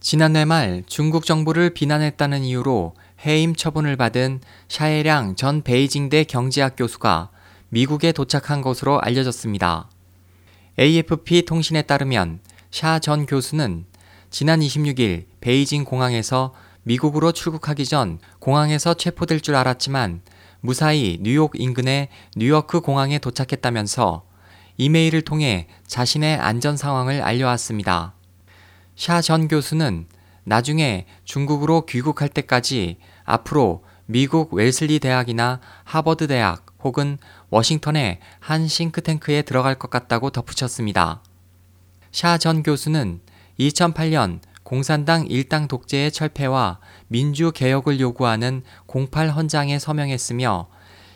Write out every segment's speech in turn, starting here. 지난해 말 중국 정부를 비난했다는 이유로 해임 처분을 받은 샤예량 전 베이징대 경제학 교수가 미국에 도착한 것으로 알려졌습니다. AFP 통신에 따르면 샤 전 교수는 지난 26일 베이징 공항에서 미국으로 출국하기 전 공항에서 체포될 줄 알았지만 무사히 뉴욕 인근의 뉴워크 공항에 도착했다면서 이메일을 통해 자신의 안전 상황을 알려왔습니다. 샤 전 교수는 나중에 중국으로 귀국할 때까지 앞으로 미국 웰슬리 대학이나 하버드 대학 혹은 워싱턴의 한 싱크탱크에 들어갈 것 같다고 덧붙였습니다. 샤 전 교수는 2008년 공산당 일당 독재의 철폐와 민주개혁을 요구하는 08헌장에 서명했으며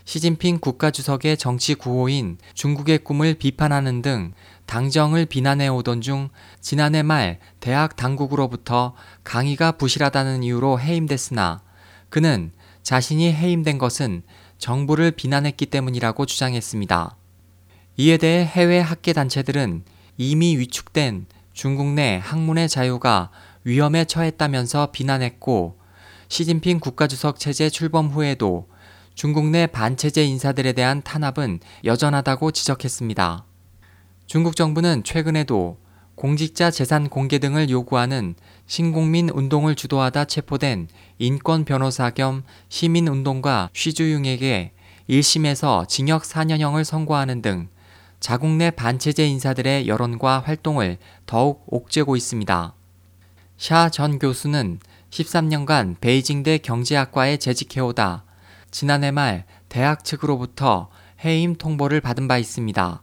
시진핑 국가주석의 정치 구호인 중국의 꿈을 비판하는 등 당정을 비난해오던 중 지난해 말 대학 당국으로부터 강의가 부실하다는 이유로 해임됐으나 그는 자신이 해임된 것은 정부를 비난했기 때문이라고 주장했습니다. 이에 대해 해외 학계 단체들은 이미 위축된 중국 내 학문의 자유가 위험에 처했다면서 비난했고 시진핑 국가주석 체제 출범 후에도 중국 내 반체제 인사들에 대한 탄압은 여전하다고 지적했습니다. 중국 정부는 최근에도 공직자 재산 공개 등을 요구하는 신공민 운동을 주도하다 체포된 인권 변호사 겸 시민운동가 쉬주융에게 1심에서 징역 4년형을 선고하는 등 자국 내 반체제 인사들의 여론과 활동을 더욱 옥죄고 있습니다. 샤 전 교수는 13년간 베이징대 경제학과에 재직해오다 지난해 말 대학 측으로부터 해임 통보를 받은 바 있습니다.